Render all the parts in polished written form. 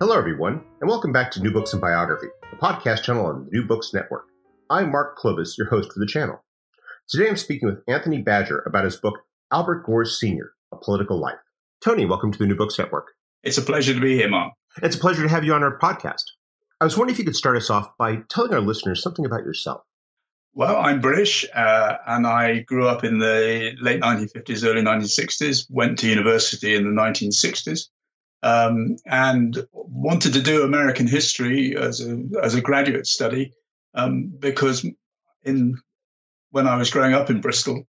Hello, everyone, and welcome back to New Books and Biography, a podcast channel on the New Books Network. I'm Mark Clovis, your host for the channel. Today I'm speaking with Anthony Badger about his book, Albert Gore Sr., A Political Life. Tony, welcome to the New Books Network. It's a pleasure to be here, Mark. It's a pleasure to have you on our podcast. I was wondering if you could start us off by telling our listeners something about yourself. Well, I'm British, and I grew up in the late 1950s, early 1960s, went to university in the 1960s. And wanted to do American history as a graduate study because when I was growing up in Bristol,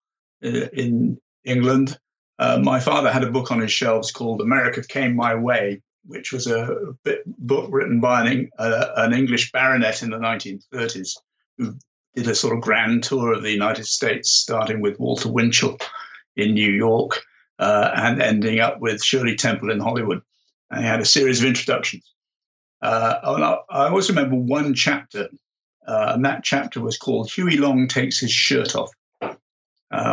in England, my father had a book on his shelves called America Came My Way, which was a book written by an English baronet in the 1930s who did a sort of grand tour of the United States, starting with Walter Winchell in New York and ending up with Shirley Temple in Hollywood. And he had a series of introductions. I always remember one chapter, and that chapter was called Huey Long Takes His Shirt Off,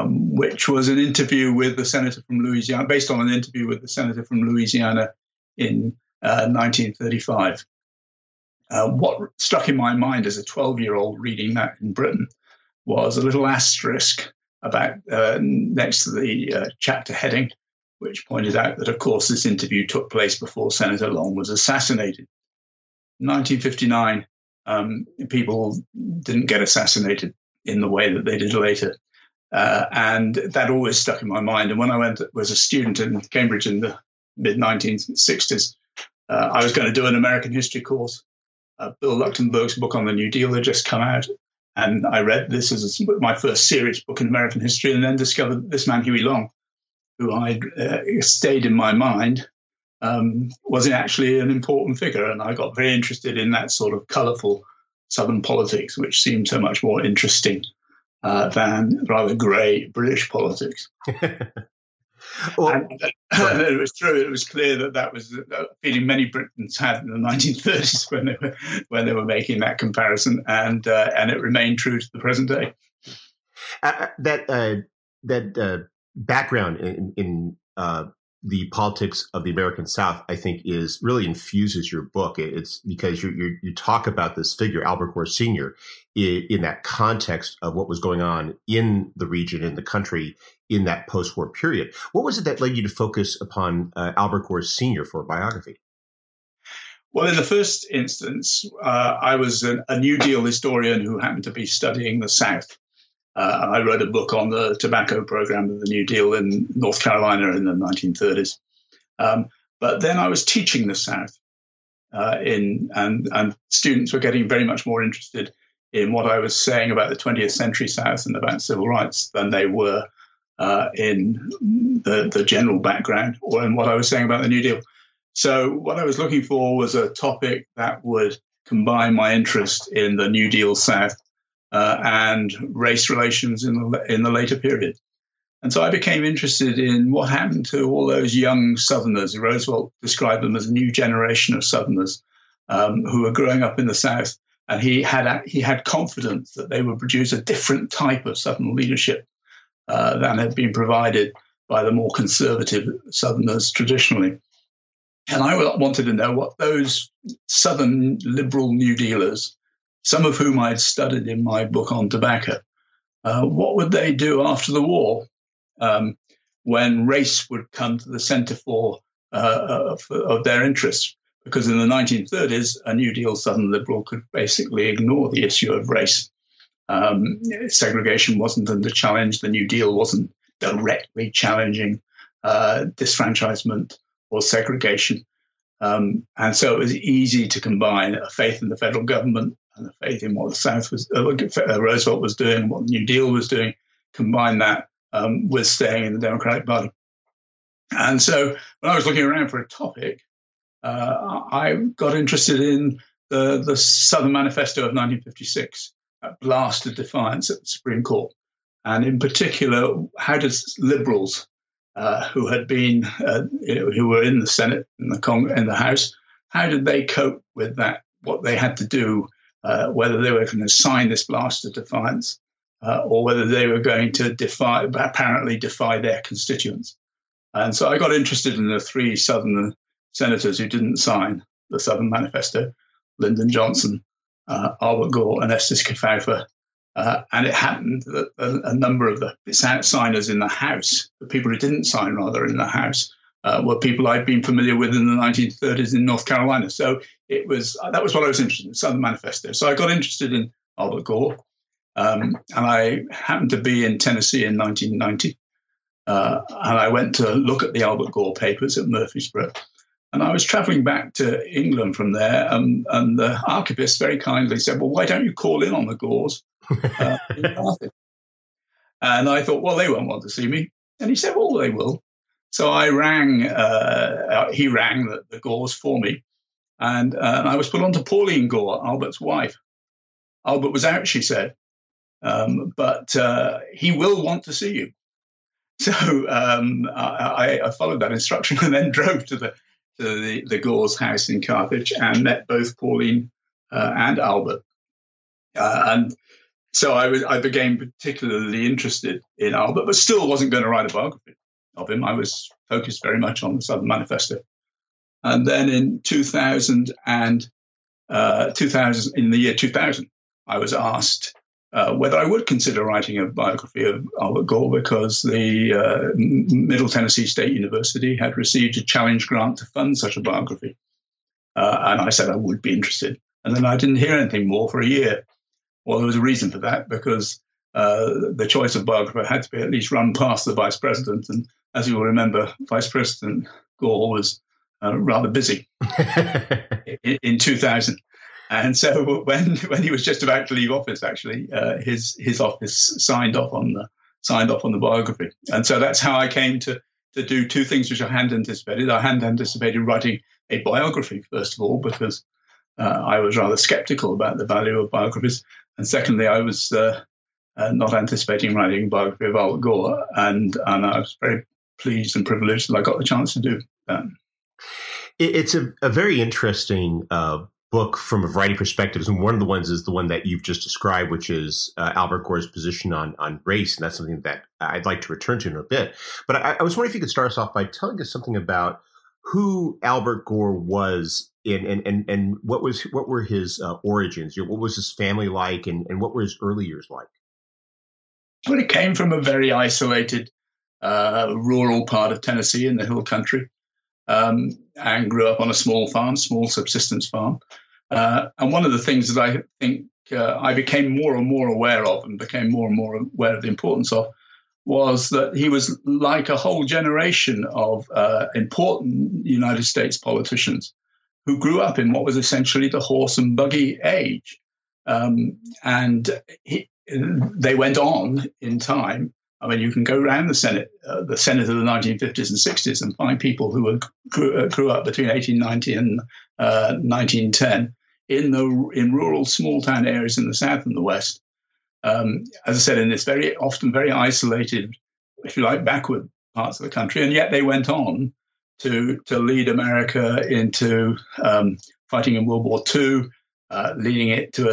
which was an interview with the senator from Louisiana, based on an interview with the senator from Louisiana in 1935. What struck in my mind as a 12-year-old reading that in Britain was a little asterisk about next to the chapter heading, which pointed out that, of course, this interview took place before Senator Long was assassinated. In 1959, people didn't get assassinated in the way that they did later. And that always stuck in my mind. And when I was a student in Cambridge in the mid-1960s, I was going to do an American history course. Bill Luchtenberg's book on the New Deal had just come out. And I read this as my first serious book in American history, and then discovered this man, Huey Long, who stayed in my mind, was actually an important figure. And I got very interested in that sort of colourful Southern politics, which seemed so much more interesting than rather grey British politics. And it was true. It was clear that was a feeling many Britons had in the 1930s when they were making that comparison, and it remained true to the present day. That background in the politics of the American South, I think, is really infuses your book. It's because you talk about this figure, Albert Gore Sr., in that context of what was going on in the region, in the country, in that post-war period. What was it that led you to focus upon Albert Gore Sr. for a biography? Well, in the first instance, I was a New Deal historian who happened to be studying the South. I wrote a book on the tobacco program of the New Deal in North Carolina in the 1930s. But then I was teaching the South, and students were getting very much more interested in what I was saying about the 20th century South and about civil rights than they were in the general background or in what I was saying about the New Deal. So what I was looking for was a topic that would combine my interest in the New Deal South and race relations in the later period. And so I became interested in what happened to all those young Southerners. Roosevelt described them as a new generation of Southerners who were growing up in the South. And he had confidence that they would produce a different type of Southern leadership than had been provided by the more conservative Southerners traditionally. And I wanted to know what those Southern liberal New Dealers, some of whom I had studied in my book on tobacco, what would they do after the war when race would come to the centre for of their interests. Because in the 1930s, a New Deal Southern Liberal could basically ignore the issue of race. Segregation wasn't under challenge. The New Deal wasn't directly challenging disfranchisement or segregation. And so it was easy to combine a faith in the federal government and a faith in what the South was, Roosevelt was doing, what the New Deal was doing, combine that with staying in the Democratic Party. And so when I was looking around for a topic, I got interested in the Southern Manifesto of 1956, that blast of defiance at the Supreme Court. And in particular, how did liberals who had been, who were in the Senate and the House, how did they cope with that, what they had to do, whether they were going to sign this blast of defiance or whether they were going to apparently defy their constituents. And so I got interested in the three Southern senators who didn't sign the Southern Manifesto, Lyndon Johnson, Albert Gore, and Estes Kefauver. And it happened that a number of the signers in the House, the people who didn't sign, rather, in the House, were people I'd been familiar with in the 1930s in North Carolina. So it was that was what I was interested in, Southern Manifesto. So I got interested in Albert Gore, and I happened to be in Tennessee in 1990, and I went to look at the Albert Gore papers at Murfreesboro. And I was travelling back to England from there, and the archivist very kindly said, well, why don't you call in on the Gores? And I thought, well, they won't want to see me. And he said, well, they will. So I rang, he rang the Gores for me, and I was put on to Pauline Gore, Albert's wife. Albert was out, she said, but he will want to see you. So I followed that instruction and then drove to the Gores' house in Carthage and met both Pauline and Albert. And so I became particularly interested in Albert, but still wasn't going to write a biography of him. I was focused very much on the Southern Manifesto. And then in 2000, I was asked whether I would consider writing a biography of Albert Gore because the Middle Tennessee State University had received a challenge grant to fund such a biography. And I said I would be interested. And then I didn't hear anything more for a year. Well, there was a reason for that, because the choice of biographer had to be at least run past the vice president. And as you will remember, Vice President Gore was rather busy in 2000. And so when he was just about to leave office, actually, his office signed off on the biography. And so that's how I came to do two things which I hadn't anticipated. I hadn't anticipated writing a biography, first of all, because I was rather sceptical about the value of biographies. And secondly, I was not anticipating writing a biography of Albert Gore. And I was very pleased and privileged that I got the chance to do that. It's a very interesting book from a variety of perspectives, and one of the ones is the one that you've just described, which is Albert Gore's position on race, and that's something that I'd like to return to in a bit. But I was wondering if you could start us off by telling us something about who Albert Gore was and what were his origins? What was his family like, and what were his early years like? Well, he came from a very isolated rural part of Tennessee in the Hill Country, and grew up on a small farm, small subsistence farm. And one of the things that I think I became more and more aware of and became more and more aware of the importance of was that he was like a whole generation of important United States politicians who grew up in what was essentially the horse and buggy age. They went on in time. I mean, you can go around the Senate of the 1950s and 60s and find people who grew up between 1890 and 1910 in rural small-town areas in the South and the West. As I said, in this often very isolated, if you like, backward parts of the country, and yet they went on to lead America into fighting in World War II, leading it to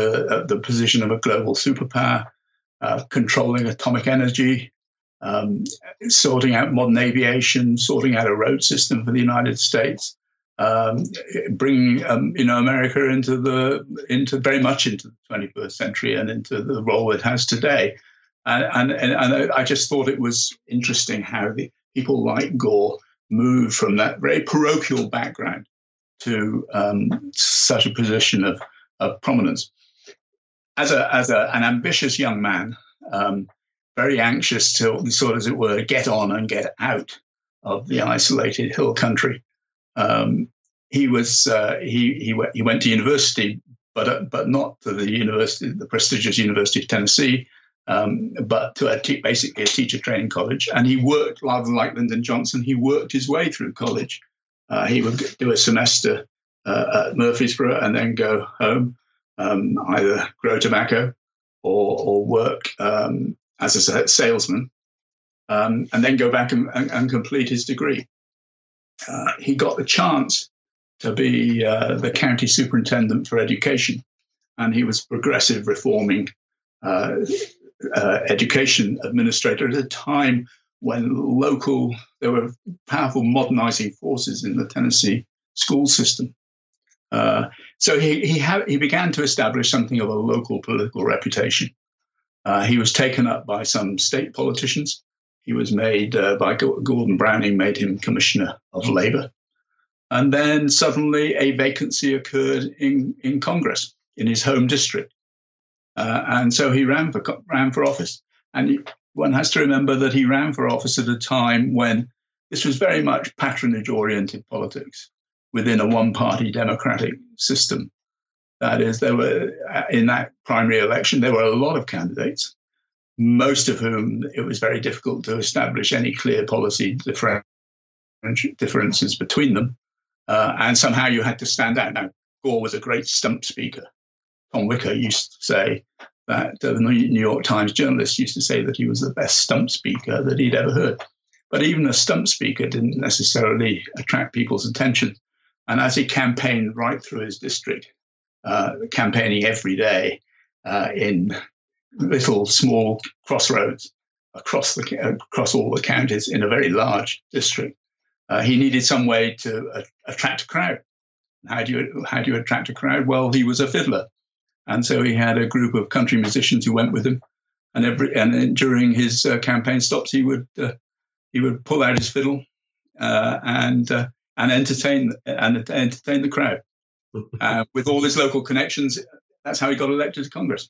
the position of a global superpower, controlling atomic energy, sorting out modern aviation, sorting out a road system for the United States, bringing America into very much into the 21st century and into the role it has today. And I just thought it was interesting how the people like Gore moved from that very parochial background to such a position of prominence. As an ambitious young man, very anxious to sort of, as it were, get on and get out of the isolated hill country, he went to university, but not to the prestigious University of Tennessee, but to basically a teacher training college. And he worked, rather than like Lyndon Johnson, he worked his way through college. He would do a semester at Murfreesboro and then go home, either grow tobacco or work as a salesman, and then go back and complete his degree. He got the chance to be the county superintendent for education, and he was progressive, reforming education administrator at a time when there were powerful modernizing forces in the Tennessee school system. So he began to establish something of a local political reputation. He was taken up by some state politicians. He was made by Gordon Browning, made him commissioner of labor. And then suddenly a vacancy occurred in Congress, in his home district. And so he ran for office. And one has to remember that he ran for office at a time when this was very much patronage-oriented politics within a one-party democratic system. That is, there were, in that primary election, there were a lot of candidates, most of whom it was very difficult to establish any clear policy differences between them. And somehow you had to stand out. Now, Gore was a great stump speaker. Tom Wicker used to say that the New York Times journalist used to say that he was the best stump speaker that he'd ever heard. But even a stump speaker didn't necessarily attract people's attention. And as he campaigned right through his district, campaigning every day in little small crossroads across all the counties in a very large district, he needed some way to attract a crowd. How do you attract a crowd? Well, he was a fiddler, and so he had a group of country musicians who went with him. And during his campaign stops, he would pull out his fiddle and entertain the crowd with all his local connections. That's how he got elected to Congress.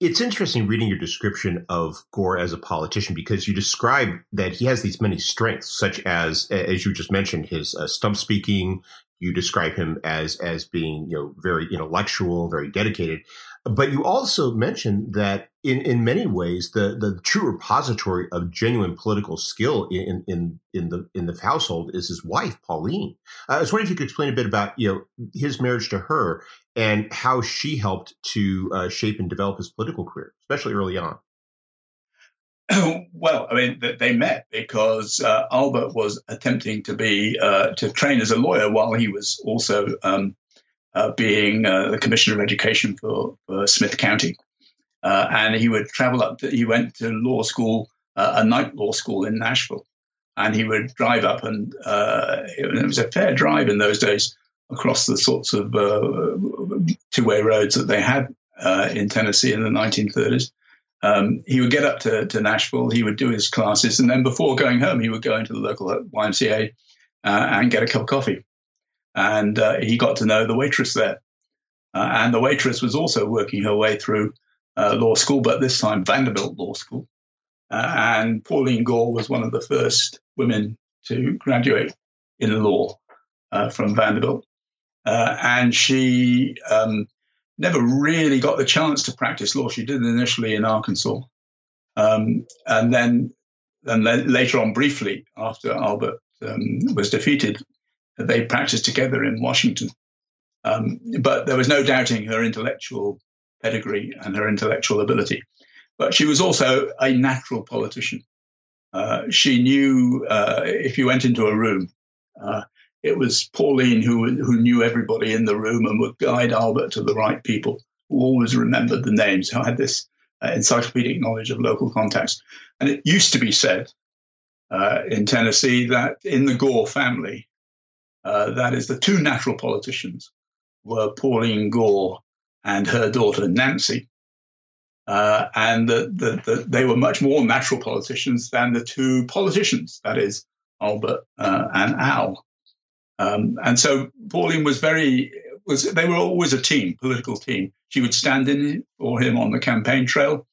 It's interesting reading your description of Gore as a politician, because you describe that he has these many strengths, such as you just mentioned, his stump speaking. You describe him as being, very intellectual, very dedicated. But you also mentioned that in many ways, the true repository of genuine political skill in the household is his wife, Pauline. I was wondering if you could explain a bit about, his marriage to her and how she helped to shape and develop his political career, especially early on. Well, I mean, they met because Albert was attempting to be to train as a lawyer while he was also being the commissioner of education for Smith County, and he would travel up. He went to law school, a night law school in Nashville, and he would drive up, and it was a fair drive in those days across the sorts of two-way roads that they had in Tennessee in the 1930s. He would get up to Nashville, he would do his classes, and then before going home, he would go into the local YMCA and get a cup of coffee. And he got to know the waitress there. And the waitress was also working her way through law school, but this time Vanderbilt Law School. And Pauline Gore was one of the first women to graduate in law from Vanderbilt. And she... never really got the chance to practice law. She did initially in Arkansas. And then later on, briefly, after Albert was defeated, they practiced together in Washington. But there was no doubting her intellectual pedigree and her intellectual ability. But she was also a natural politician. She knew if you went into a room, it was Pauline who knew everybody in the room and would guide Albert to the right people, who always remembered the names, who had this encyclopedic knowledge of local contacts. And it used to be said in Tennessee that in the Gore family, that is, the two natural politicians were Pauline Gore and her daughter Nancy, and that they were much more natural politicians than the two politicians, that is, Albert and Al. And so Pauline was they were always a team, political team. She would stand in for him on the campaign trail.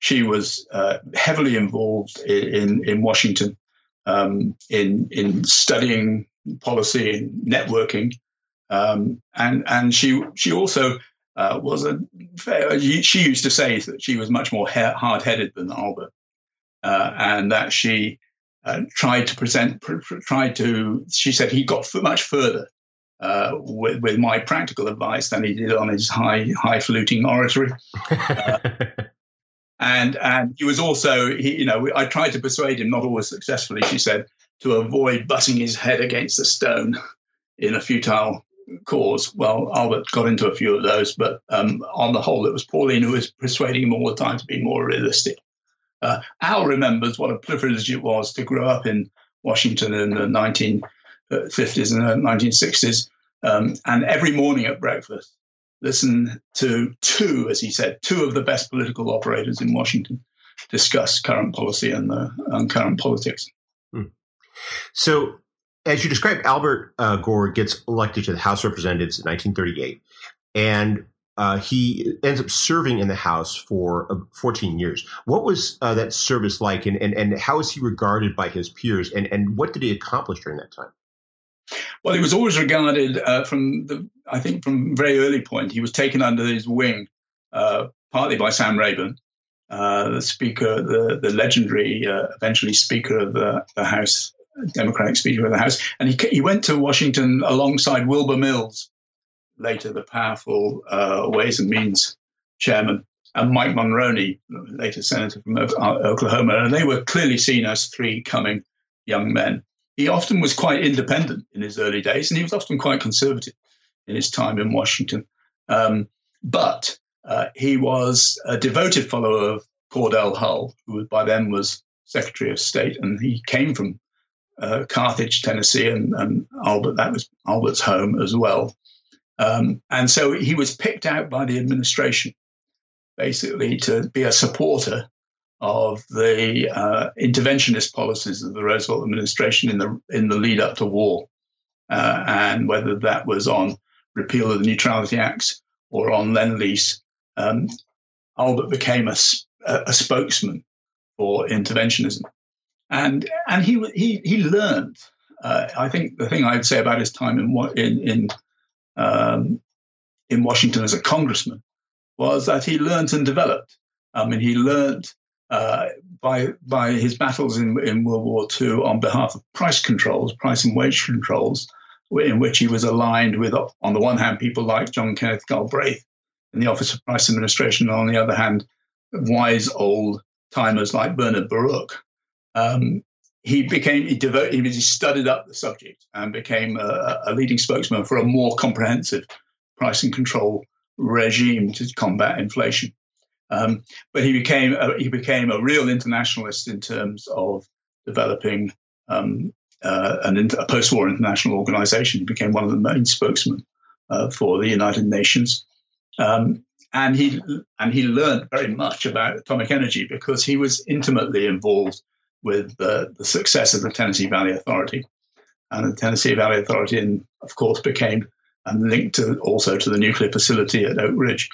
She was heavily involved in Washington, in studying policy and networking. And she also was she used to say that she was much more hard-headed than Albert, and that she she said he got much further with my practical advice than he did on his high-fluting oratory. And he was also, I tried to persuade him, not always successfully, she said, to avoid butting his head against a stone in a futile cause. Well, Albert got into a few of those, but on the whole, it was Pauline who was persuading him all the time to be more realistic. Al remembers what a privilege it was to grow up in Washington in the 1950s and the 1960s, and every morning at breakfast, listen to two of the best political operators in Washington discuss current policy and current politics. Hmm. So, as you described, Albert Gore gets elected to the House of Representatives in 1938, and he ends up serving in the House for 14 years. What was that service like, and how is he regarded by his peers, and what did he accomplish during that time? Well, he was always regarded from very early point. He was taken under his wing, partly by Sam Rayburn, the Speaker, the legendary, eventually Speaker of the House, Democratic Speaker of the House. And he went to Washington alongside Wilbur Mills, later the powerful Ways and Means Chairman, and Mike Mulroney, later Senator from Oklahoma. And they were clearly seen as three coming young men. He often was quite independent in his early days, and he was often quite conservative in his time in Washington. But he was a devoted follower of Cordell Hull, who by then was Secretary of State, and he came from Carthage, Tennessee, and Albert, that was Albert's home as well. And so he was picked out by the administration, basically, to be a supporter of the interventionist policies of the Roosevelt administration in the lead up to war, and whether that was on repeal of the Neutrality Acts or on Lend-Lease, Albert became a spokesman for interventionism, and he learned. I think the thing I'd say about his time in Washington as a congressman was that he learned and developed. I mean, he learned. By his battles in World War II on behalf of price and wage controls, in which he was aligned with, on the one hand, people like John Kenneth Galbraith in the Office of Price Administration, and on the other hand, wise old timers like Bernard Baruch. He studied up the subject and became a leading spokesman for a more comprehensive price and control regime to combat inflation. But he became a real internationalist in terms of developing a post-war international organization. He became one of the main spokesmen for the United Nations, and he learned very much about atomic energy because he was intimately involved with the success of the Tennessee Valley Authority, and the Tennessee Valley Authority, of course, became linked also to the nuclear facility at Oak Ridge.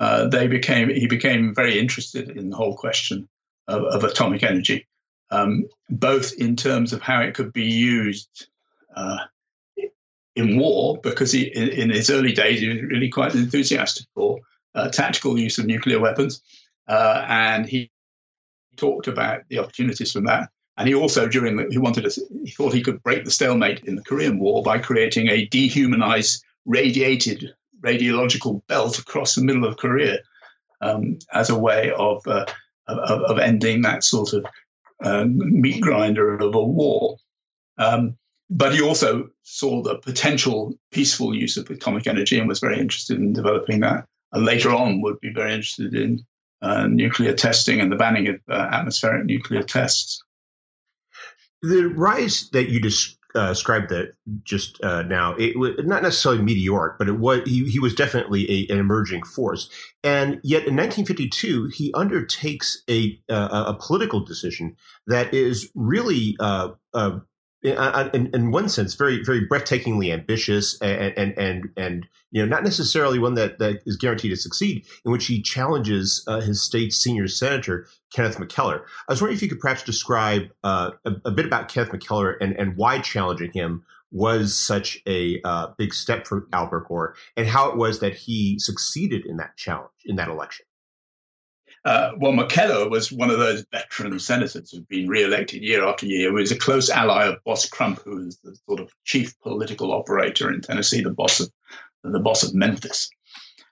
He became very interested in the whole question of atomic energy, both in terms of how it could be used in war, because in his early days he was really quite enthusiastic for tactical use of nuclear weapons, and he talked about the opportunities from that. And he also he thought he could break the stalemate in the Korean War by creating a dehumanized, radiated radiological belt across the middle of Korea, as a way of ending that sort of meat grinder of a war. But he also saw the potential peaceful use of atomic energy and was very interested in developing that. And later on would be very interested in nuclear testing and the banning of atmospheric nuclear tests. The rise that you described that just now. It was not necessarily meteoric, but it was he was definitely an emerging force. And yet, in 1952, he undertakes a political decision that is really, in one sense, very, very breathtakingly ambitious, and you know, not necessarily one that is guaranteed to succeed. In which he challenges his state's senior senator, Kenneth McKellar. I was wondering if you could perhaps describe a bit about Kenneth McKellar and why challenging him was such a big step for Albert Gore, and how it was that he succeeded in that challenge, in that election. Well, McKellar was one of those veteran senators who'd been re-elected year after year. He was a close ally of Boss Crump, who was the sort of chief political operator in Tennessee, the boss of Memphis.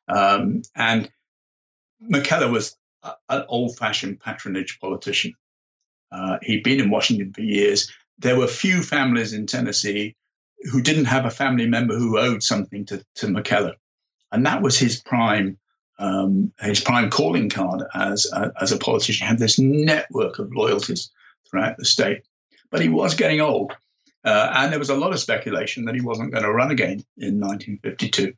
And McKellar was an old-fashioned patronage politician. He'd been in Washington for years. There were few families in Tennessee who didn't have a family member who owed something to McKellar, and that was his prime calling card as a politician. He had this network of loyalties throughout the state, but he was getting old, and there was a lot of speculation that he wasn't going to run again in 1952.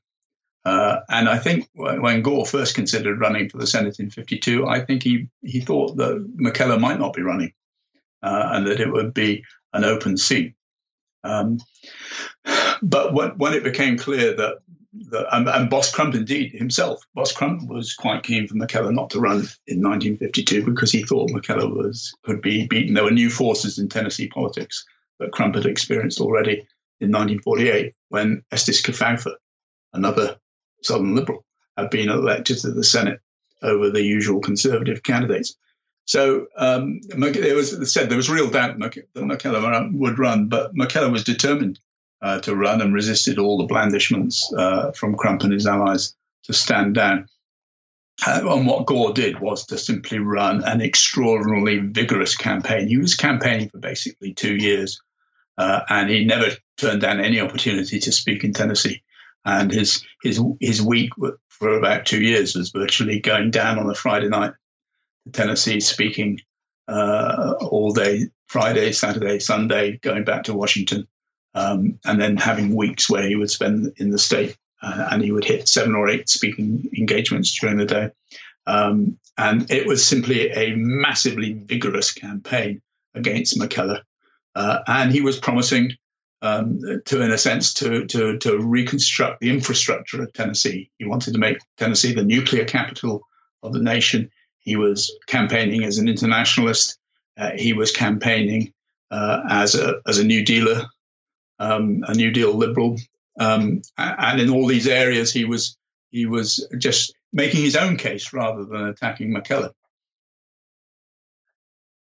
And I think when Gore first considered running for the Senate in 52, I think he thought that McKellar might not be running, and that it would be an open seat. But when it became clear that Boss Crump indeed himself, Boss Crump was quite keen for McKellar not to run in 1952 because he thought McKellar could be beaten. There were new forces in Tennessee politics that Crump had experienced already in 1948 when Estes Kefauver, another Southern liberal, had been elected to the Senate over the usual conservative candidates. So it was said there was real doubt that McKellar would run, but McKellar was determined to run and resisted all the blandishments from Crump and his allies to stand down. And what Gore did was to simply run an extraordinarily vigorous campaign. He was campaigning for basically 2 years, and he never turned down any opportunity to speak in Tennessee. And his week for about 2 years was virtually going down on a Friday night to Tennessee, speaking all day, Friday, Saturday, Sunday, going back to Washington, and then having weeks where he would spend in the state, and he would hit 7 or 8 speaking engagements during the day. And it was simply a massively vigorous campaign against McKellar. And he was promising to reconstruct the infrastructure of Tennessee. He wanted to make Tennessee the nuclear capital of the nation. He was campaigning as an internationalist. He was campaigning as a New Dealer, a New Deal liberal, and in all these areas he was just making his own case rather than attacking McKellar.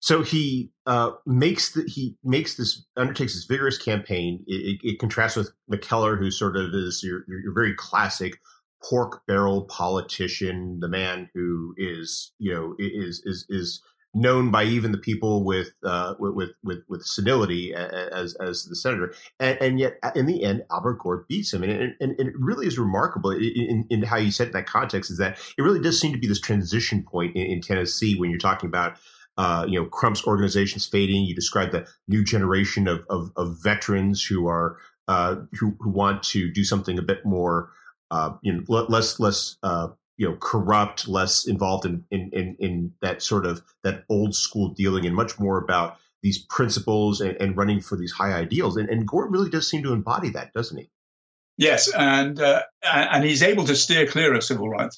So he undertakes this vigorous campaign. It contrasts with McKellar, who sort of is your very classic pork barrel politician, the man who is known by even the people with senility as the senator. And yet in the end, Albert Gore beats him, and it really is remarkable in how you set that context. Is that it really does seem to be this transition point in Tennessee when you're talking about, Crump's organization's fading. You describe the new generation of veterans who are who want to do something a bit more, less corrupt, less involved in that sort of that old school dealing, and much more about these principles and running for these high ideals. And Gore really does seem to embody that, doesn't he? Yes, and he's able to steer clear of civil rights.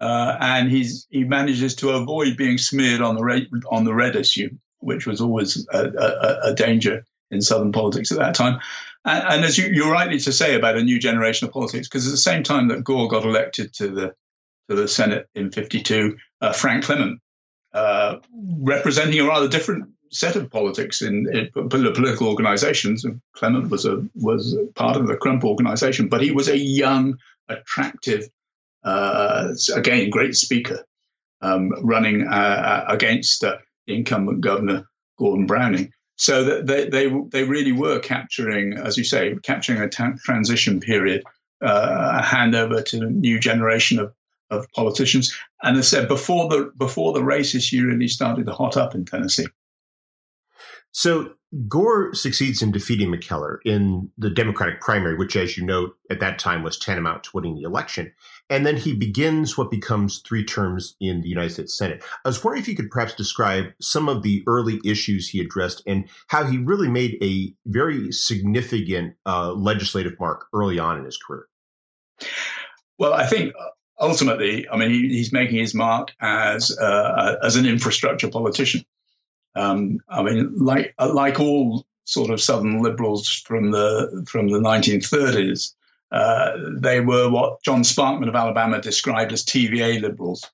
And he manages to avoid being smeared on the red issue, which was always a danger in Southern politics at that time. And as you're rightly to say about a new generation of politics, because at the same time that Gore got elected to the Senate in 52, Frank Clement, representing a rather different set of politics in political organizations. Clement was part of the Crump organization, but he was a young, attractive, again, great speaker, running against the incumbent governor, Gordon Browning. So that they really were capturing, as you say, a transition period, a handover to a new generation of politicians. And as I said, before the race issue really started to hot up in Tennessee. So Gore succeeds in defeating McKellar in the Democratic primary, which, as you know, at that time was tantamount to winning the election. And then he begins what becomes three terms in the United States Senate. I was wondering if you could perhaps describe some of the early issues he addressed and how he really made a very significant legislative mark early on in his career. Well, I think ultimately, I mean, he's making his mark as an infrastructure politician. I mean, like all sort of Southern liberals from the 1930s, they were what John Sparkman of Alabama described as TVA liberals.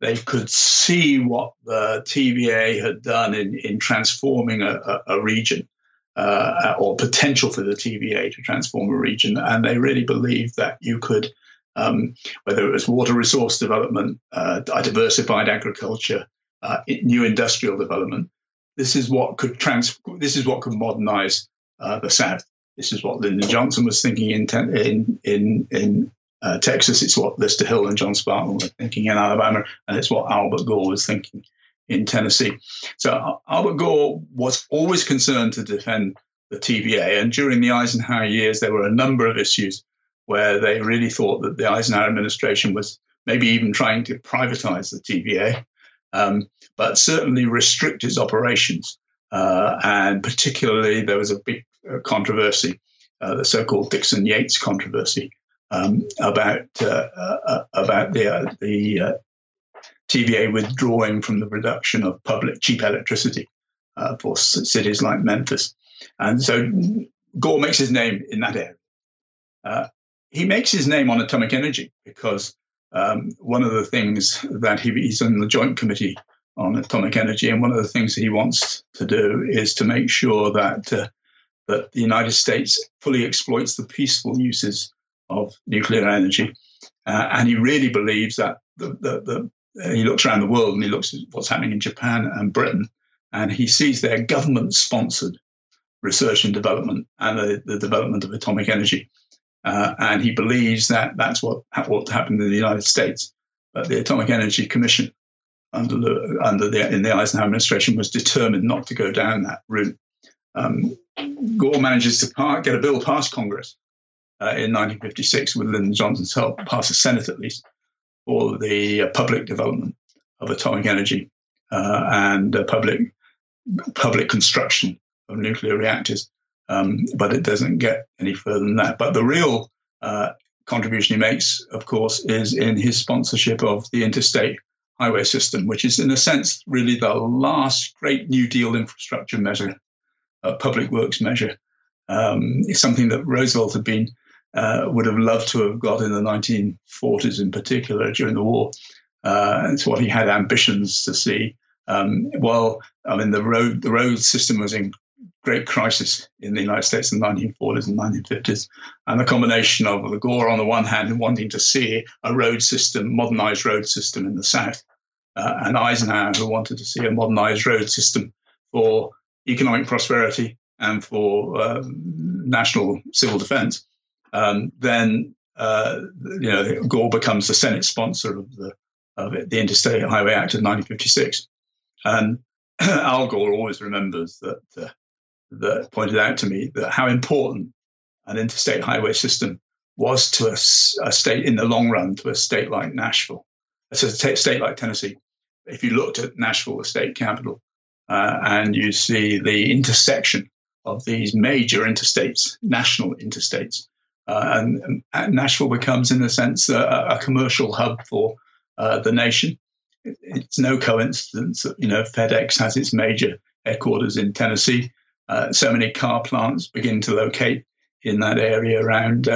They could see what the TVA had done in transforming a region, or potential for the TVA to transform a region, and they really believed that you could, whether it was water resource development, diversified agriculture, new industrial development. This is what could modernize the South. This is what Lyndon Johnson was thinking in Texas. It's what Lister Hill and John Sparkman were thinking in Alabama, and it's what Albert Gore was thinking in Tennessee. So Albert Gore was always concerned to defend the TVA, and during the Eisenhower years, there were a number of issues where they really thought that the Eisenhower administration was maybe even trying to privatize the TVA, but certainly restrict its operations. And particularly, there was a big controversy, the so-called Dixon-Yates controversy, about the TVA withdrawing from the production of public cheap electricity for cities like Memphis. And so Gore makes his name in that area. He makes his name on atomic energy because one of the things that he's on the Joint Committee on Atomic Energy, and one of the things he wants to do is to make sure that the United States fully exploits the peaceful uses of nuclear energy. And he really believes that he looks around the world and he looks at what's happening in Japan and Britain, and he sees their government-sponsored research and development and the development of atomic energy. And he believes that that's what happened in the United States. But the Atomic Energy Commission in the Eisenhower administration was determined not to go down that route. Gore manages to get a bill past Congress in 1956 with Lyndon Johnson's help, past the Senate at least, for the public development of atomic energy and public construction of nuclear reactors. But it doesn't get any further than that. But the real contribution he makes, of course, is in his sponsorship of the interstate highway system, which is, in a sense, really the last great New Deal infrastructure measure, public works measure. It's something that Roosevelt would have loved to have got in the 1940s, in particular during the war. It's what he had ambitions to see. The road system was in great crisis in the United States in the 1940s and 1950s. And the combination of the Gore on the one hand and wanting to see a road system, modernized road system in the South, and Eisenhower, who wanted to see a modernized road system for economic prosperity and for national civil defense, then Gore becomes the Senate sponsor of the Interstate Highway Act of 1956. And Al Gore always remembers that pointed out to me that how important an interstate highway system was to a state in the long run, to a state like Nashville, to a state like Tennessee. If you looked at Nashville, the state capital, and you see the intersection of these major interstates, national interstates, and Nashville becomes, in a sense, a commercial hub for the nation. It's no coincidence that FedEx has its major headquarters in Tennessee. So many car plants begin to locate in that area around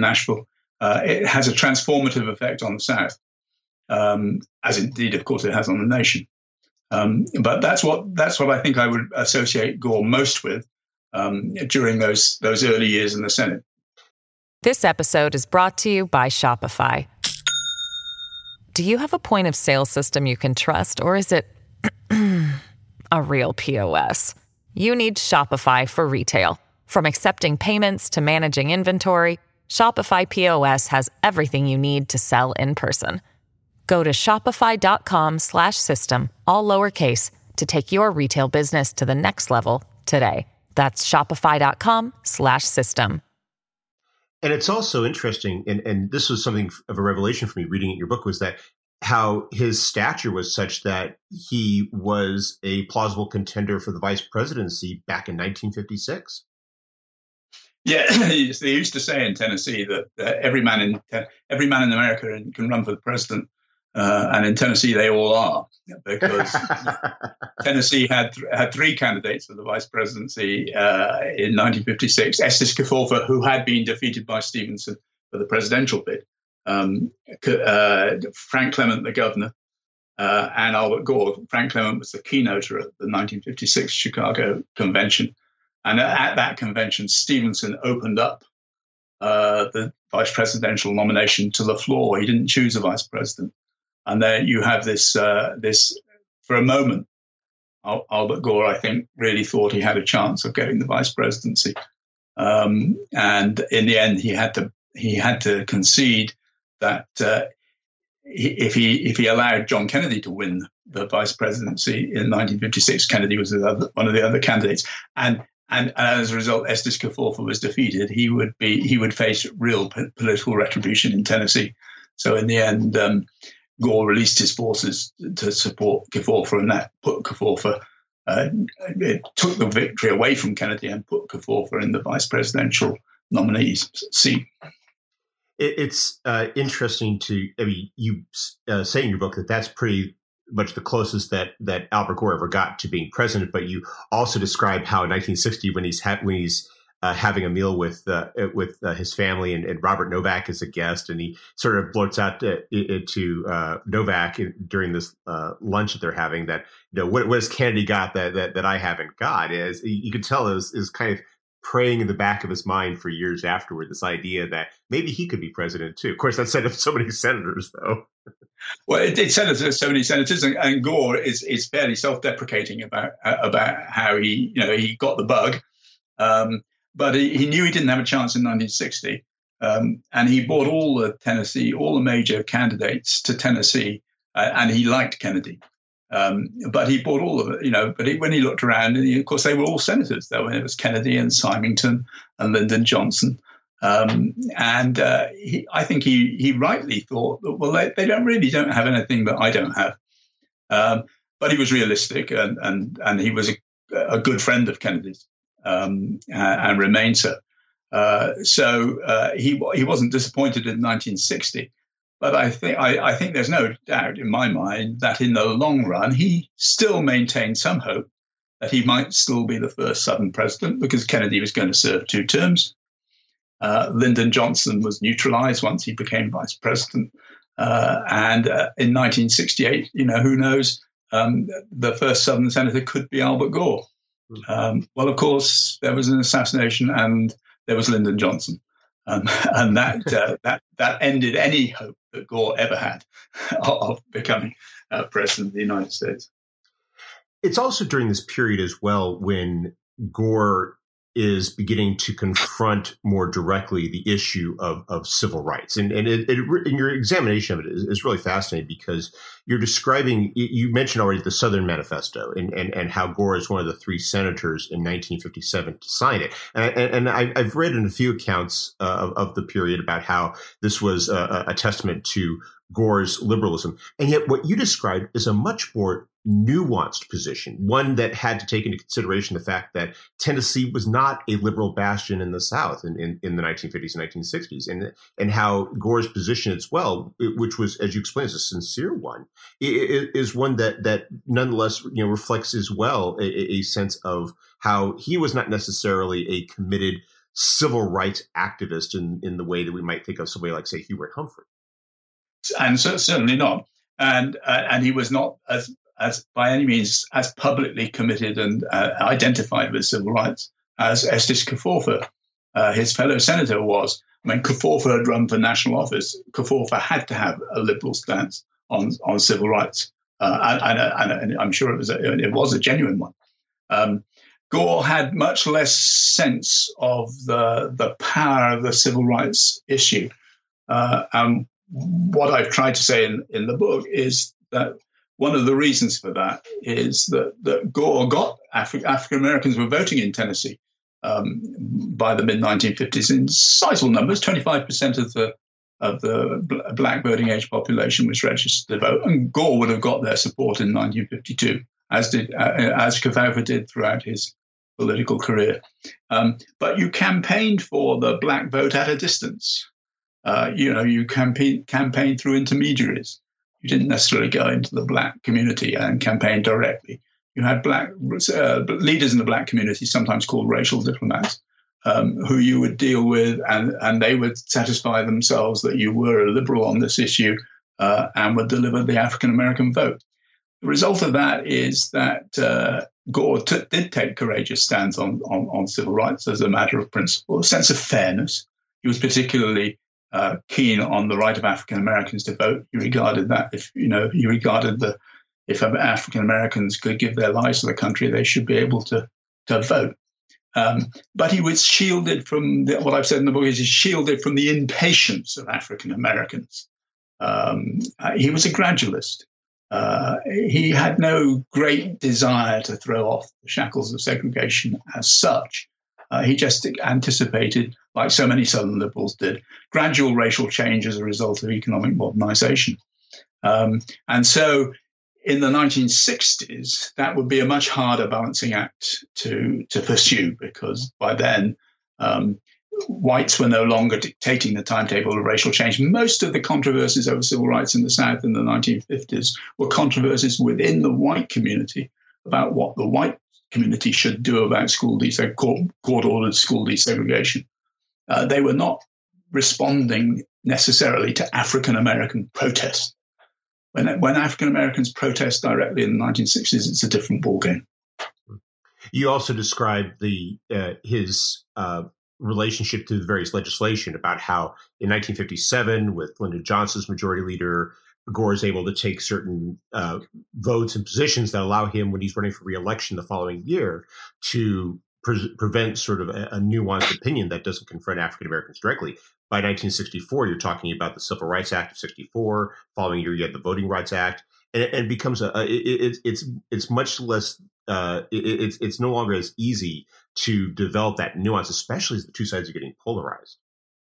Nashville. It has a transformative effect on the South, as indeed, of course, it has on the nation. But that's what I think I would associate Gore most with during those early years in the Senate. This episode is brought to you by Shopify. Do you have a point of sale system you can trust, or is it a real POS? You need Shopify for retail. From accepting payments to managing inventory, Shopify POS has everything you need to sell in person. Go to shopify.com/system, all lowercase, to take your retail business to the next level today. That's shopify.com/system. And it's also interesting, and this was something of a revelation for me reading your book, was that how his stature was such that he was a plausible contender for the vice presidency back in 1956. Yeah, they used to say in Tennessee that every man in America can run for the president, and in Tennessee they all are, because Tennessee had three candidates for the vice presidency in 1956. Estes Kefauver, who had been defeated by Stevenson for the presidential bid, Frank Clement, the governor, and Albert Gore. Frank Clement was the keynoter at the 1956 Chicago convention. And at that convention, Stevenson opened up the vice presidential nomination to the floor. He didn't choose a vice president. And there you have this for a moment, Albert Gore, I think, really thought he had a chance of getting the vice presidency. And in the end, he had to concede that if he allowed John Kennedy to win the vice presidency in 1956, Kennedy was one of the other candidates. And as a result, Estes Kefauver was defeated. He would face real political retribution in Tennessee. So in the end, Gore released his forces to support Kefauver, and that put Kefauver, it took the victory away from Kennedy and put Kefauver in the vice presidential nominee's seat. It's interesting to, I mean, you say in your book that that's pretty much the closest that Albert Gore ever got to being president. But you also describe how in 1960, when he's having a meal with his family and Robert Novak is a guest, and he sort of blurts out to Novak during this lunch that they're having that, you know, what has Kennedy got that I haven't got? Is you can tell is kind of praying in the back of his mind for years afterward, this idea that maybe he could be president too. Of course, that's said of so many senators, though. Well, it said of so many senators, and Gore is fairly self-deprecating about how he got the bug, but he knew he didn't have a chance in 1960, and he brought all the major candidates to Tennessee, and he liked Kennedy. But he bought all of it, but when he looked around, and of course, they were all senators, though. It was Kennedy and Symington and Lyndon Johnson. I think he rightly thought that, well, they don't have anything that I don't have. But he was realistic, and he was a good friend of Kennedy's, and remained so. So he wasn't disappointed in 1960. But I think there's no doubt in my mind that in the long run, he still maintained some hope that he might still be the first Southern president, because Kennedy was going to serve two terms. Lyndon Johnson was neutralized once he became vice president. And in 1968, who knows, the first Southern senator could be Albert Gore. Well, of course, there was an assassination and there was Lyndon Johnson. And that ended any hope that Gore ever had of becoming president of the United States. It's also during this period as well when Gore is beginning to confront more directly the issue of civil rights. And your examination of it is really fascinating, because you're describing, you mentioned already the Southern Manifesto and how Gore is one of the three senators in 1957 to sign it. And I've read in a few accounts of the period about how this was a testament to Gore's liberalism. And yet what you described is a much more nuanced position, one that had to take into consideration the fact that Tennessee was not a liberal bastion in the South in the 1950s and 1960s, and how Gore's position as well, which was, as you explained, is a sincere one, is one that nonetheless reflects as well a sense of how he was not necessarily a committed civil rights activist in the way that we might think of somebody like, say, Hubert Humphrey. And so, certainly not. And he was not as by any means as publicly committed and identified with civil rights as Estes Kefauver, his fellow senator, was. I mean, Kefauver had run for national office. Kefauver had to have a liberal stance on civil rights, and I'm sure it was a genuine one. Gore had much less sense of the power of the civil rights issue. What I've tried to say in the book is that One of the reasons for that is that Gore got African-Americans were voting in Tennessee by the mid-1950s in sizable numbers. 25% of the black voting age population was registered to vote, and Gore would have got their support in 1952, as Kefauver did throughout his political career. But you campaigned for the black vote at a distance. You campaigned through intermediaries. You didn't necessarily go into the black community and campaign directly. You had black leaders in the black community, sometimes called racial diplomats, who you would deal with, and they would satisfy themselves that you were a liberal on this issue and would deliver the African-American vote. The result of that is that Gore did take courageous stands on civil rights as a matter of principle, a sense of fairness. He was particularly keen on the right of African-Americans to vote. He regarded that if African-Americans could give their lives to the country, they should be able to vote. But he was shielded from what I've said in the book is he's shielded from the impatience of African-Americans. He was a gradualist. He had no great desire to throw off the shackles of segregation as such. He just anticipated, like so many Southern liberals did, gradual racial change as a result of economic modernization. And so in the 1960s, that would be a much harder balancing act to pursue, because by then, whites were no longer dictating the timetable of racial change. Most of the controversies over civil rights in the South in the 1950s were controversies within the white community about what the white community should do about court-ordered school desegregation. They were not responding necessarily to African-American protests. When African-Americans protest directly in the 1960s, it's a different ballgame. You also described his relationship to the various legislation about how in 1957, with Lyndon Johnson's majority leader, Gore is able to take certain votes and positions that allow him, when he's running for re-election the following year, to prevent sort of a nuanced opinion that doesn't confront African-Americans directly. By 1964, you're talking about the Civil Rights Act of 1964. Following year, you have the Voting Rights Act, and it becomes it's much less it's no longer as easy to develop that nuance, especially as the two sides are getting polarized.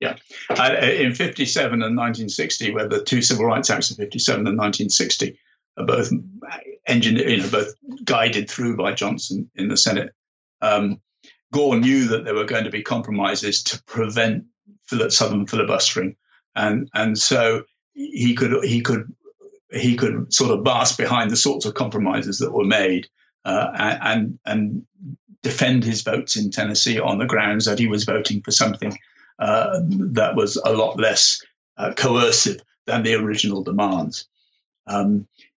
Yeah, in 1957 and 1960, where the two Civil Rights Acts of 1957 and 1960 are both engineered, both guided through by Johnson in the Senate. Gore knew that there were going to be compromises to prevent Southern filibustering, and so he could sort of bask behind the sorts of compromises that were made and defend his votes in Tennessee on the grounds that he was voting for something that was a lot less coercive than the original demands. In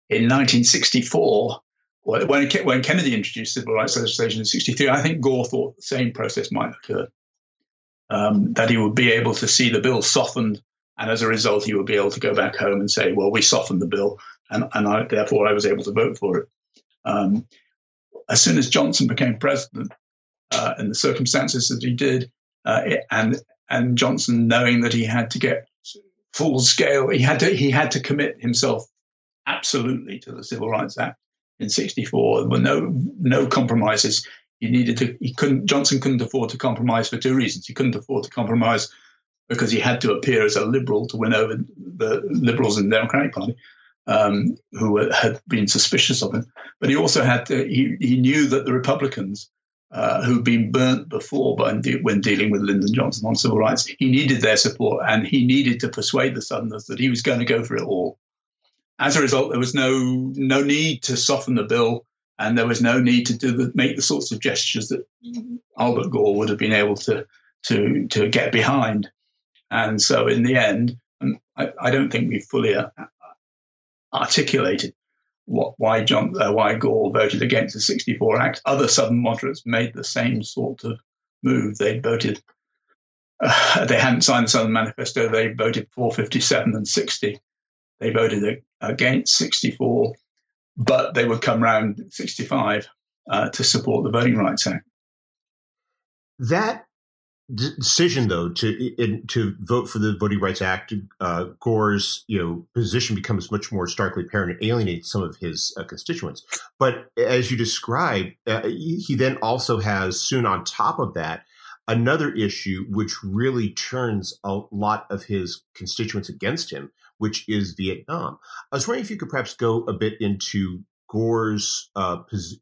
1964. When Kennedy introduced civil rights legislation in 1963, I think Gore thought the same process might occur, that he would be able to see the bill softened, and as a result, he would be able to go back home and say, well, we softened the bill, and therefore I was able to vote for it. As soon as Johnson became president, in the circumstances that he did, and Johnson knowing that he had to get full scale, he had to commit himself absolutely to the Civil Rights Act. In 1964, there were no compromises. Johnson couldn't afford to compromise for two reasons. He couldn't afford to compromise because he had to appear as a liberal to win over the liberals in the Democratic Party, who had been suspicious of him. But he also had to. He knew that the Republicans, who'd been burnt before when dealing with Lyndon Johnson on civil rights, he needed their support, and he needed to persuade the Southerners that he was going to go for it all. As a result, there was no need to soften the bill, and there was no need to make the sorts of gestures that Albert Gore would have been able to get behind. And so in the end, I don't think we fully articulated why Gore voted against the 1964 Act. Other Southern moderates made the same sort of move. They voted. They hadn't signed the Southern Manifesto. They voted for 1957 and 1960. They voted against 1964, but they would come round 1965 to support the Voting Rights Act. That decision, though, to vote for the Voting Rights Act, Gore's position becomes much more starkly apparent and alienates some of his constituents. But as you describe, he then also has soon on top of that another issue which really turns a lot of his constituents against him, which is Vietnam. I was wondering if you could perhaps go a bit into Gore's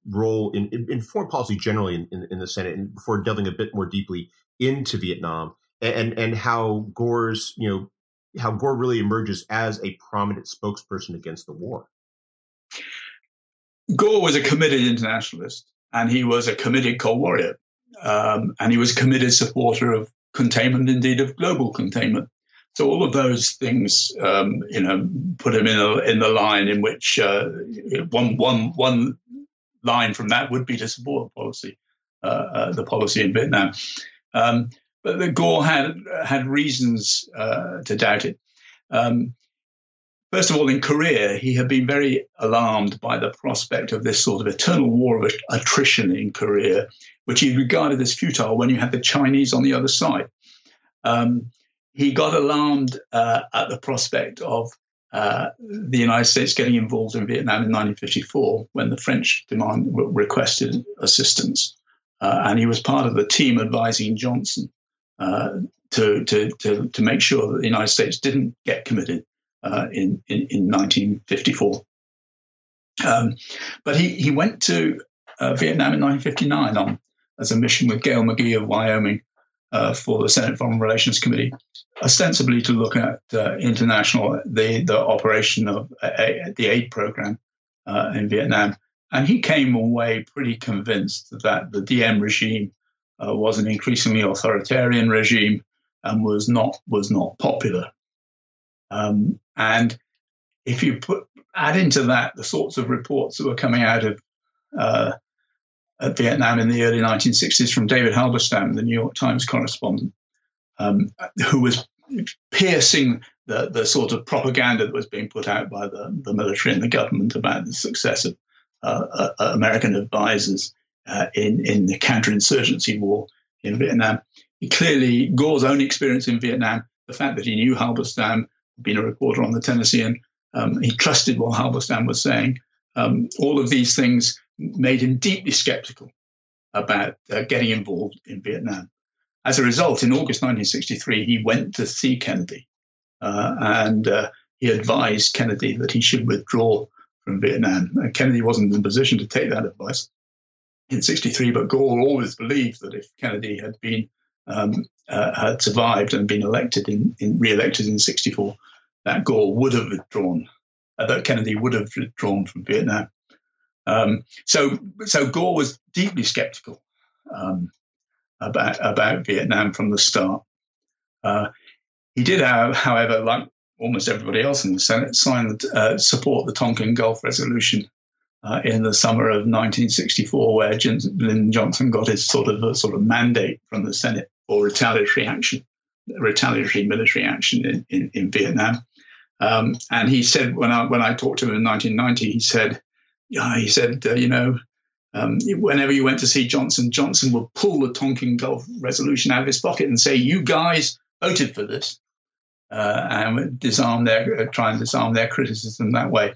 role in foreign policy generally in the Senate, and before delving a bit more deeply into Vietnam, and how Gore's how Gore really emerges as a prominent spokesperson against the war. Gore was a committed internationalist, and he was a committed Cold Warrior, and he was a committed supporter of containment, indeed of global containment. So all of those things, put him in the line in which one line from that would be to support policy, the policy in Vietnam. But Gore had reasons to doubt it. First of all, in Korea, he had been very alarmed by the prospect of this sort of eternal war of attrition in Korea, which he regarded as futile when you had the Chinese on the other side. He got alarmed at the prospect of the United States getting involved in Vietnam in 1954 when the French requested assistance. And he was part of the team advising Johnson to make sure that the United States didn't get committed in 1954. But he went to Vietnam in 1959 as a mission with Gale McGee of Wyoming for the Senate Foreign Relations Committee, ostensibly to look at the operation of the aid program in Vietnam. And he came away pretty convinced that the Diem regime was an increasingly authoritarian regime and was not popular. And if you add into that the sorts of reports that were coming out of Vietnam in the early 1960s from David Halberstam, the New York Times correspondent, who was piercing the sort of propaganda that was being put out by the military and the government about the success of American advisors in the counterinsurgency war in Vietnam. Clearly, Gore's own experience in Vietnam, the fact that he knew Halberstam, been a reporter on the Tennessean, he trusted what Halberstam was saying, all of these things made him deeply skeptical about getting involved in Vietnam. As a result, in August 1963, he went to see Kennedy and he advised Kennedy that he should withdraw from Vietnam. Kennedy wasn't in a position to take that advice in 1963, but Gore always believed that if Kennedy had been had survived and been elected re-elected in 1964, that Gore would have withdrawn, that Kennedy would have withdrawn from Vietnam. So Gore was deeply sceptical about Vietnam from the start. He did, however, like almost everybody else in the Senate, support the Tonkin Gulf Resolution in the summer of 1964, where Lyndon Johnson got his sort of mandate from the Senate for retaliatory military action in Vietnam. And he said, when I talked to him in 1990, he said, whenever you went to see Johnson, Johnson would pull the Tonkin Gulf Resolution out of his pocket and say, "You guys voted for this," and try and disarm their criticism that way.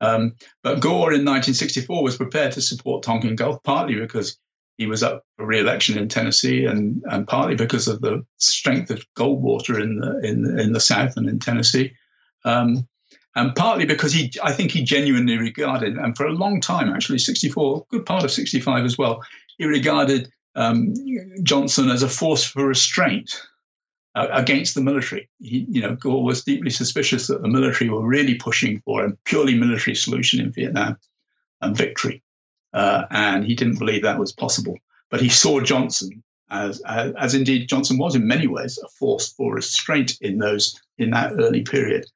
But Gore in 1964 was prepared to support Tonkin Gulf, partly because he was up for re-election in Tennessee, and partly because of the strength of Goldwater in the South and in Tennessee. And partly because I think he genuinely regarded, and for a long time actually, 64, good part of 65 as well, he regarded Johnson as a force for restraint against the military. Gore was deeply suspicious that the military were really pushing for a purely military solution in Vietnam and victory, and he didn't believe that was possible. But he saw Johnson as indeed Johnson was in many ways a force for restraint in that early period.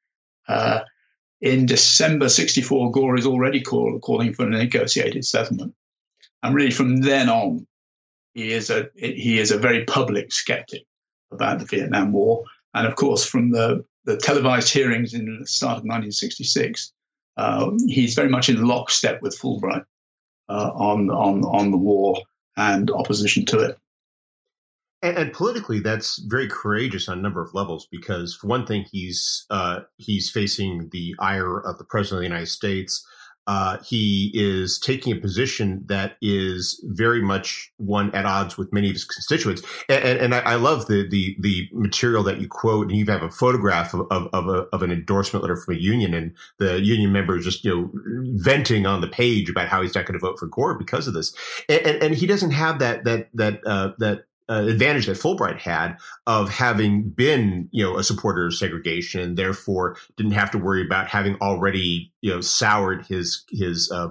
In December 1964, Gore is already calling for a negotiated settlement, and really from then on, he is a very public skeptic about the Vietnam War. And of course, from the televised hearings in the start of 1966, he's very much in lockstep with Fulbright on the war and opposition to it. And politically, that's very courageous on a number of levels, because for one thing, he's facing the ire of the president of the United States. He is taking a position that is very much one at odds with many of his constituents. And I love the material that you quote, and you have a photograph of an endorsement letter from a union, and the union member is just, venting on the page about how he's not going to vote for Gore because of this. And he doesn't have that advantage that Fulbright had of having been, a supporter of segregation, and therefore didn't have to worry about having already, soured his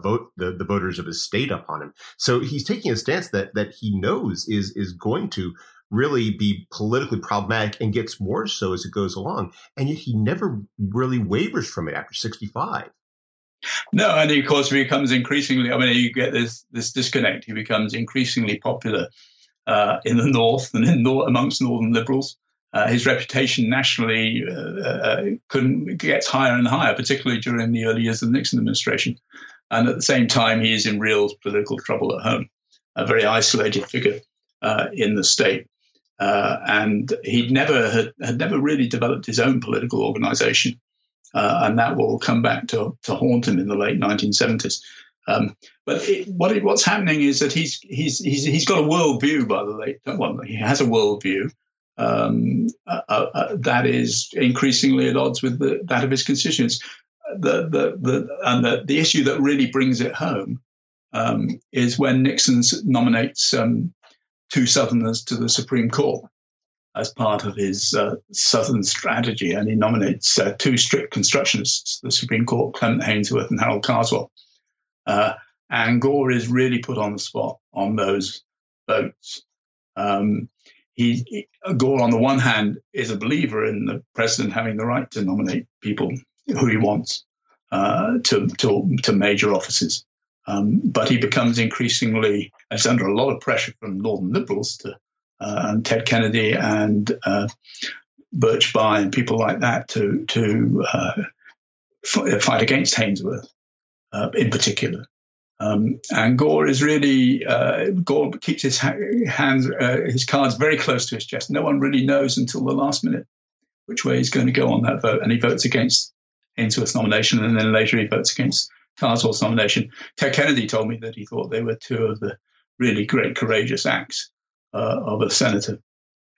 vote, the voters of his state upon him. So he's taking a stance that he knows is going to really be politically problematic, and gets more so as it goes along. And yet he never really wavers from it after 65. No, and of course becomes increasingly, you get this disconnect. He becomes increasingly popular in the North and amongst Northern liberals. His reputation nationally gets higher and higher, particularly during the early years of the Nixon administration. And at the same time, he is in real political trouble at home, a very isolated figure in the state. And he had never really developed his own political organization. And that will come back to haunt him in the late 1970s. But what's happening is that he's got a worldview by the late. Well, he has a worldview that is increasingly at odds with that of his constituents. The issue that really brings it home is when Nixon nominates two Southerners to the Supreme Court as part of his Southern strategy, and he nominates two strict constructionists to the Supreme Court, Clement Haynsworth and Harold Carswell. And Gore is really put on the spot on those votes. Gore, on the one hand, is a believer in the president having the right to nominate people who he wants to major offices. But he becomes increasingly, it's under a lot of pressure from Northern liberals and Ted Kennedy and Birch Bayh and people like that to fight against Haynsworth. In particular. And Gore is really, Gore keeps his his cards very close to his chest. No one really knows until the last minute which way he's going to go on that vote. And he votes against Haynsworth's nomination, and then later he votes against Carswell's nomination. Ted Kennedy told me that he thought they were two of the really great, courageous acts of a senator.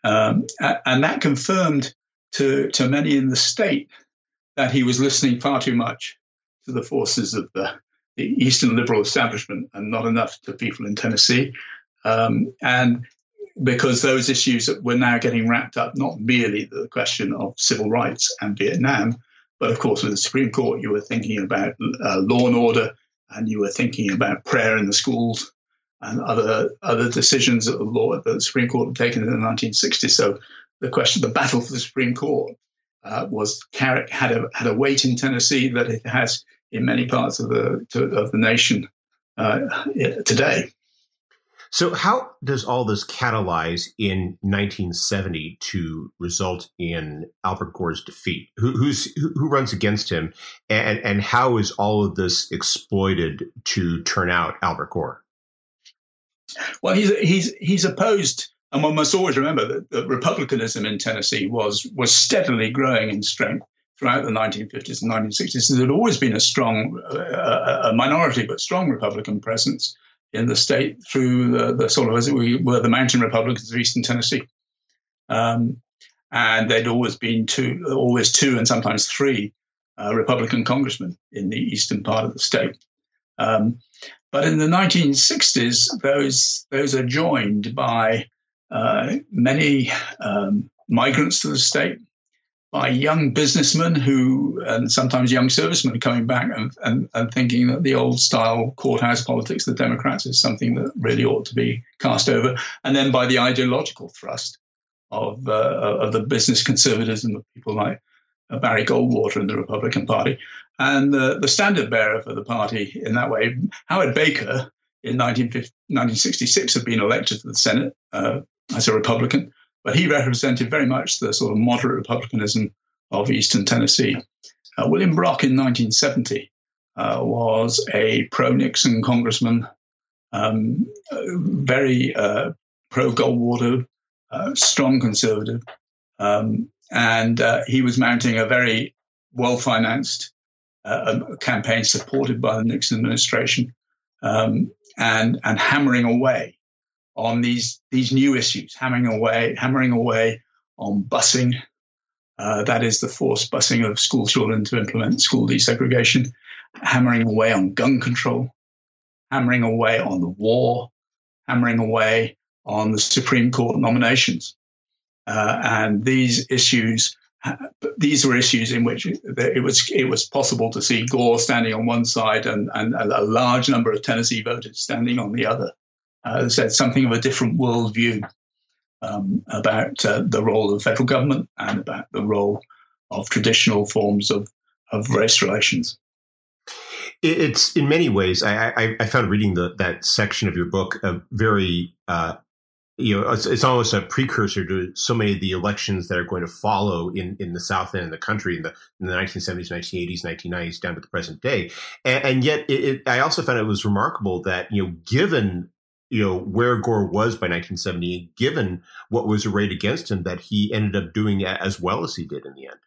And that confirmed to many in the state that he was listening far too much to the forces of the Eastern liberal establishment, and not enough to people in Tennessee. And because those issues were now getting wrapped up, not merely the question of civil rights and Vietnam, but of course with the Supreme Court, you were thinking about law and order, and you were thinking about prayer in the schools and other decisions that the Supreme Court had taken in the 1960s. So the battle for the Supreme Court was Carrick had a weight in Tennessee that it has in many parts of the nation today. So how does all this catalyze in 1970 to result in Albert Gore's defeat? Who runs against him, and how is all of this exploited to turn out Albert Gore? Well, he's opposed. And one must always remember that republicanism in Tennessee was steadily growing in strength throughout the 1950s and 1960s. There had always been a strong, a minority but strong Republican presence in the state through the sort of, as we were, the mountain Republicans of Eastern Tennessee, and there'd always been two and sometimes three Republican congressmen in the eastern part of the state. But in the 1960s, those are joined by many migrants to the state, by young businessmen and sometimes young servicemen coming back and thinking that the old style courthouse politics of the Democrats is something that really ought to be cast over, and then by the ideological thrust of the business conservatism of people like Barry Goldwater in the Republican Party. And the standard bearer for the party in that way, Howard Baker, in 1966 had been elected to the Senate, as a Republican, but he represented very much the sort of moderate republicanism of Eastern Tennessee. William Brock in 1970 was a pro-Nixon congressman, very pro-Goldwater, strong conservative, and he was mounting a very well-financed campaign supported by the Nixon administration, and hammering away on these new issues, hammering away on busing. That is the forced busing of school children to implement school desegregation, hammering away on gun control, hammering away on the war, hammering away on the Supreme Court nominations. And these issues, these were issues in which it was possible to see Gore standing on one side and a large number of Tennessee voters standing on the other. Said something of a different worldview about the role of the federal government and about the role of traditional forms of race relations. It's in many ways. I found reading that section of your book a very, it's almost a precursor to so many of the elections that are going to follow in the South end of the country in the 1970s, 1980s, 1990s, down to the present day. And yet, I also found it was remarkable that given where Gore was by 1970, given what was arrayed against him, that he ended up doing as well as he did in the end.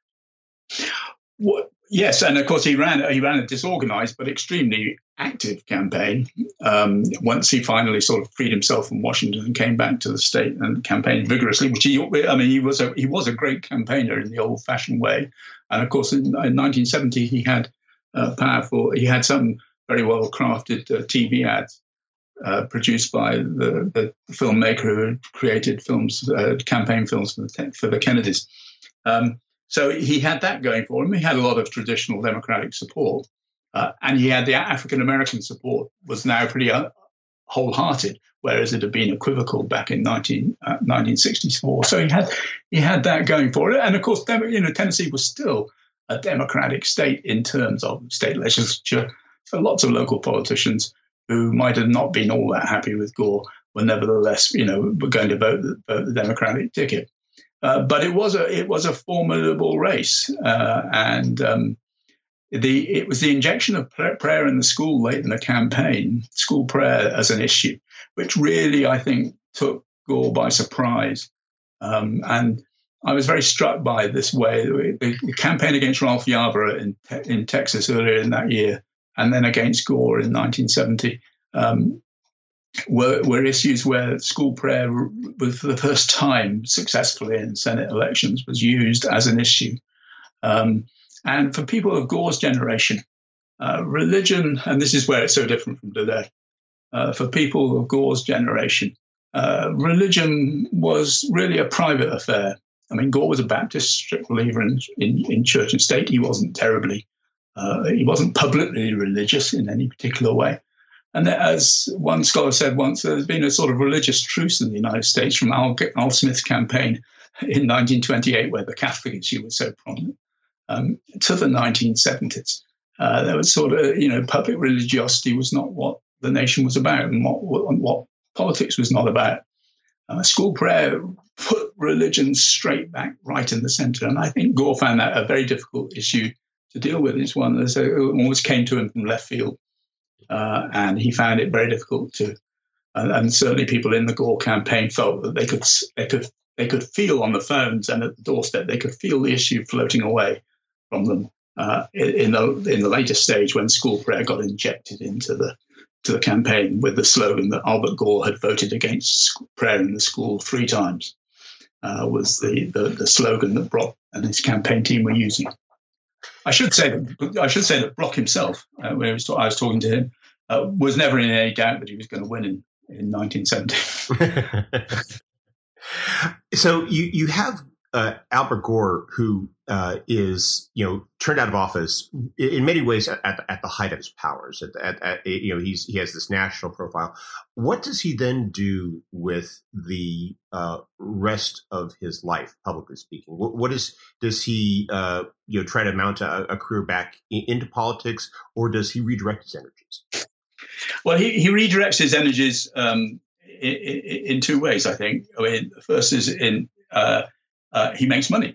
Well, yes, and of course he ran a disorganized but extremely active campaign. Once he finally sort of freed himself from Washington and came back to the state and campaigned vigorously, which he was a great campaigner in the old-fashioned way. And of course, in 1970, he had he had some very well-crafted TV ads produced by the filmmaker who created films, campaign films for the Kennedys. So he had that going for him. He had a lot of traditional Democratic support, and he had the African-American support was now pretty wholehearted, whereas it had been equivocal back in 1964. So he had that going for it. And of course, Tennessee was still a Democratic state in terms of state legislature. So lots of local politicians who might have not been all that happy with Gore were nevertheless, were going to vote the Democratic ticket. But it was a formidable race, and it was the injection of prayer in the school late in the campaign, school prayer as an issue, which really I think took Gore by surprise. And I was very struck by this way the campaign against Ralph Yarborough in Texas earlier in that year, and then against Gore in 1970, were issues where school prayer was for the first time successfully in Senate elections was used as an issue. And for people of Gore's generation, religion, and this is where it's so different from today, for people of Gore's generation, religion was really a private affair. I mean, Gore was a Baptist, strict believer in church and state. He wasn't terribly he wasn't publicly religious in any particular way. And as one scholar said once, there's been a sort of religious truce in the United States from Al Smith's campaign in 1928, where the Catholic issue was so prominent, to the 1970s. There was sort of, public religiosity was not what the nation was about and what politics was not about. School prayer put religion straight back right in the center. And I think Gore found that a very difficult issue to deal with. It's one that almost came to him from left field, and he found it very difficult to. And certainly, people in the Gore campaign felt that they could feel on the phones and at the doorstep they could feel the issue floating away from them in the later stage when school prayer got injected into the campaign with the slogan that Albert Gore had voted against prayer in the school 3 times was the slogan that Brock and his campaign team were using. I should say that Brock himself, I was talking to him, was never in any doubt that he was going to win in 1970. So you have Albert Gore, who is turned out of office in many ways at the height of his powers. He has this national profile. What does he then do with the rest of his life, publicly speaking? Does he try to mount a career back into politics, or does he redirect his energies? Well, he redirects his energies in 2 ways, I think. I mean, the first is he makes money.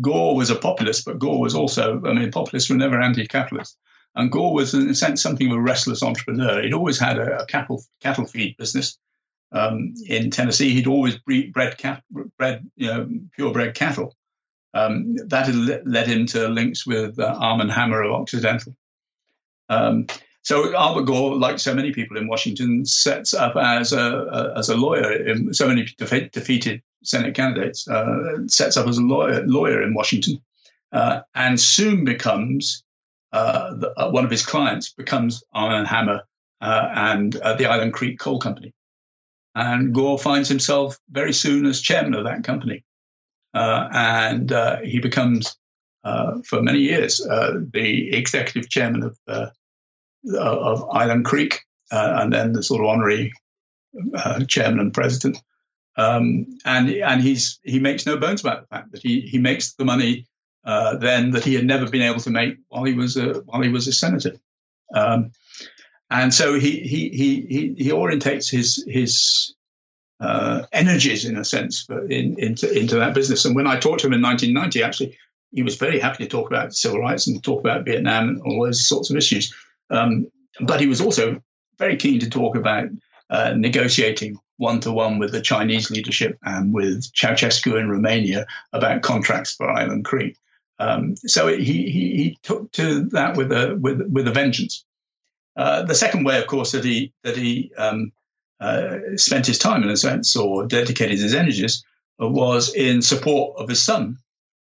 Gore was a populist, but Gore was also, populists were never anti-capitalist. And Gore was, in a sense, something of a restless entrepreneur. He'd always had a cattle feed business, in Tennessee, he'd always bred purebred cattle. That had led him to links with Armand Hammer of Occidental. So Albert Gore, like so many people in Washington, sets up as a lawyer. So many defeated Senate candidates sets up as a lawyer in Washington, and soon becomes one of his clients becomes Armand Hammer and the Island Creek Coal Company. And Gore finds himself very soon as chairman of that company. And he becomes, for many years, the executive chairman of Island Creek, and then the sort of honorary chairman and president. And he makes no bones about the fact that he makes the money then that he had never been able to make while he was a senator. And so he orientates his energies, in a sense, into that business. And when I talked to him in 1990, actually, he was very happy to talk about civil rights and talk about Vietnam and all those sorts of issues. But he was also very keen to talk about negotiating one-to-one with the Chinese leadership and with Ceausescu in Romania about contracts for Island Creek. So he took to that with a vengeance. The second way, of course, that he spent his time, in a sense, or dedicated his energies, was in support of his son,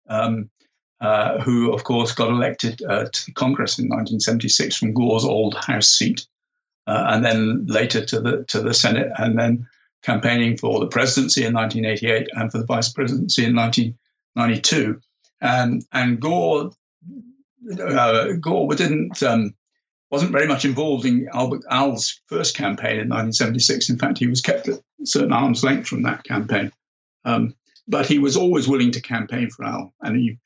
who, of course, got elected to Congress in 1976 from Gore's old House seat, and then later to the Senate, and then campaigning for the presidency in 1988 and for the vice presidency in 1992. And Gore didn't. Wasn't very much involved in Al's first campaign in 1976. In fact, he was kept at a certain arm's length from that campaign. But he was always willing to campaign for Al. And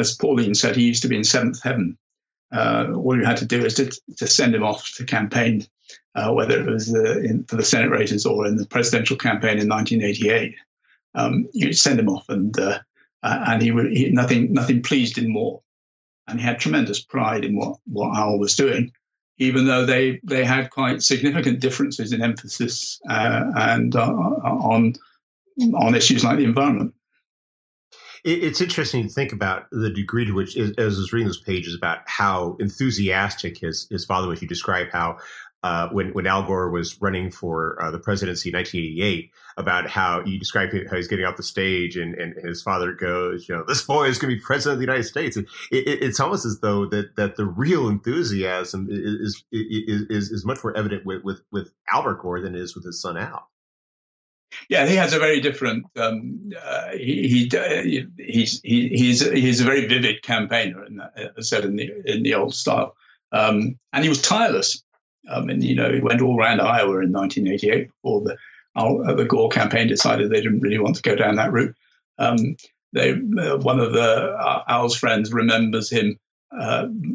as Pauline said, he used to be in seventh heaven. All you had to do is to send him off to campaign, whether it was for the Senate races or in the presidential campaign in 1988. You'd send him off, and nothing pleased him more. And he had tremendous pride in what Al was doing, even though they had quite significant differences in emphasis and on issues like the environment. It's interesting to think about the degree to which, as I was reading those pages, about how enthusiastic his father was. You describe how when Al Gore was running for the presidency in 1988, about how you describe how he's getting off the stage and his father goes, you know, this boy is going to be president of the United States. And it's almost as though that the real enthusiasm is much more evident with Albert Gore than it is with his son Al. Yeah, he has a very different. He's a very vivid campaigner, in the old style, and he was tireless. He went all around Iowa in 1988 before the Gore campaign decided they didn't really want to go down that route. One of Al's friends remembers him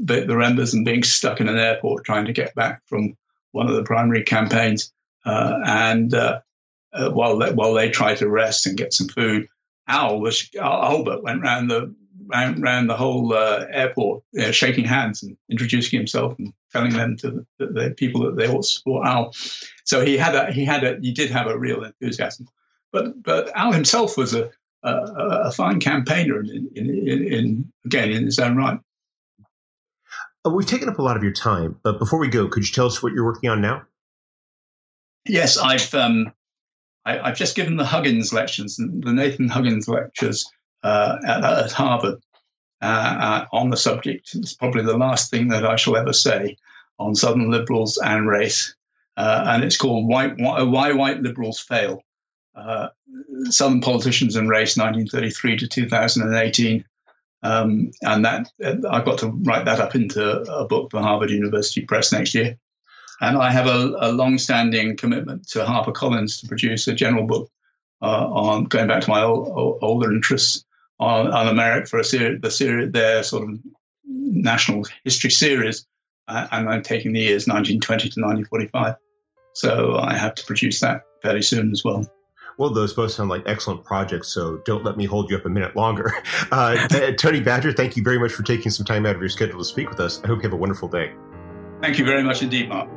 being stuck in an airport trying to get back from one of the primary campaigns, while they tried to rest and get some food, Albert went round the whole airport, shaking hands and introducing himself and telling them to the people that they ought to support Al. So he did have a real enthusiasm. But Al himself was a fine campaigner in his own right. We've taken up a lot of your time, but before we go, could you tell us what you're working on now? Yes, I've just given the Huggins lectures, the Nathan Huggins lectures. At Harvard on the subject. It's probably the last thing that I shall ever say on Southern liberals and race. And it's called Why White Liberals Fail, Southern Politicians and Race, 1933 to 2018. And that I've got to write that up into a book for Harvard University Press next year. And I have a long-standing commitment to HarperCollins to produce a general book on going back to my older interests, on America for their sort of national history series, and I'm taking the years 1920 to 1945. So I have to produce that fairly soon as well. Well, those both sound like excellent projects, so don't let me hold you up a minute longer. Tony Badger, thank you very much for taking some time out of your schedule to speak with us. I hope you have a wonderful day. Thank you very much indeed, Mark.